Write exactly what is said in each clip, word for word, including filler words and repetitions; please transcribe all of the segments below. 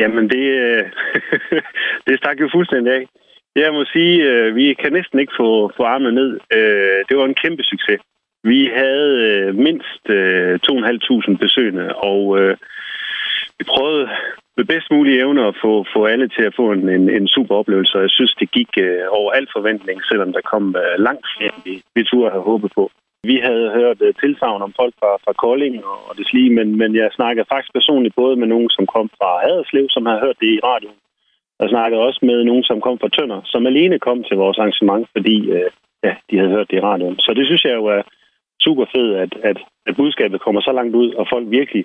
Jamen, det, øh, det stak jo fuldstændig af. Jeg må sige, øh, vi kan næsten ikke få, få armene ned. Øh, det var en kæmpe succes. Vi havde øh, mindst øh, to tusind fem hundrede besøgende, og øh, vi prøvede med bedst mulige evner at få, få alle til at få en, en, en super oplevelse, og jeg synes, det gik øh, over al forventning, selvom der kom øh, langt flere, vi, vi turde have håbet på. Vi havde hørt uh, tilsagn om folk fra, fra Kolding og, og deslige, men, men jeg snakkede faktisk personligt både med nogen, som kom fra Haderslev, som havde hørt det i radioen, og snakkede også med nogen, som kom fra Tønder, som alene kom til vores arrangement, fordi uh, ja, de havde hørt det i radioen. Så det synes jeg jo er super fedt, at, at, at budskabet kommer så langt ud, og folk virkelig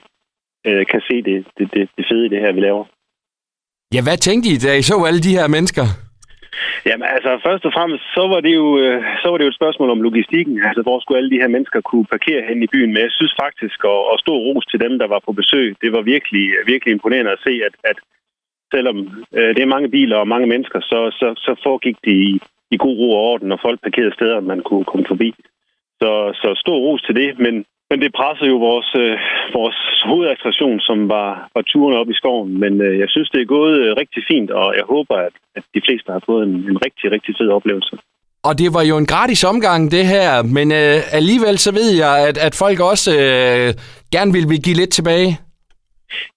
uh, kan se det, det, det, det fede i det her, vi laver. Ja, hvad tænkte I, da I så alle de her mennesker? Jamen altså, først og fremmest, så var det jo, så var det jo et spørgsmål om logistikken. Altså, hvor skulle alle de her mennesker kunne parkere hen i byen? Men jeg synes faktisk, at, at stå ros til dem, der var på besøg, det var virkelig, virkelig imponerende at se, at, at selvom øh, det er mange biler og mange mennesker, så, så, så foregik det i, i god ro og orden, når folk parkerede steder, man kunne komme forbi. Så, så stor ros til det, men, men det pressede jo vores, øh, vores hovedattraktion, som var, var turen op i skoven. Men øh, jeg synes, det er gået øh, rigtig fint, og jeg håber, at, at de fleste har fået en, en rigtig, rigtig fed oplevelse. Og det var jo en gratis omgang, det her, men øh, alligevel så ved jeg, at, at folk også øh, gerne vil vi give lidt tilbage.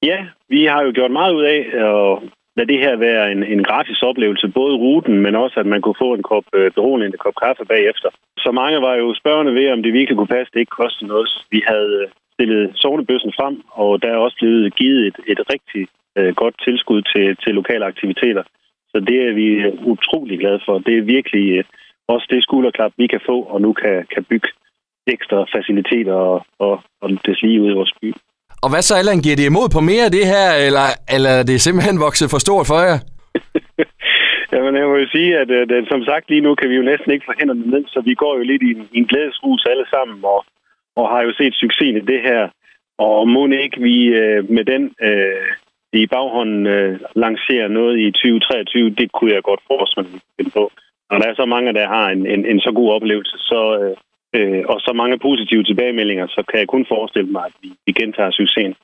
Ja, vi har jo gjort meget ud af at lade det her være en, en gratis oplevelse, både ruten, men også, at man kunne få en kop øh, beroligende kop kaffe bagefter. Så mange var jo spørgende ved, om det virkelig kunne passe, det ikke kostede noget. Vi havde stillet sognebøssen frem, og der er også blevet givet et, et rigtig øh, godt tilskud til, til lokale aktiviteter. Så det er vi utrolig glade for. Det er virkelig øh, også det skulderklap, vi kan få, og nu kan, kan bygge ekstra faciliteter og, og, og deslige ud i vores by. Og hvad så, Allan? Giver det imod på mere af det her, eller, eller er det simpelthen vokset for stort for jer? Jamen, jeg må jo sige, at, at, at som sagt lige nu kan vi jo næsten ikke få hænderne ned, så vi går jo lidt i en, i en glædesrus alle sammen, og, og har jo set succesen i det her. Og må ikke vi øh, med den øh, i baghånden øh, lancerer noget i tyve treogtyve, det kunne jeg godt forestille mig på. Når der er så mange, der har en, en, en så god oplevelse, så, øh, øh, og så mange positive tilbagemeldinger, så kan jeg kun forestille mig, at vi, vi gentager succesen.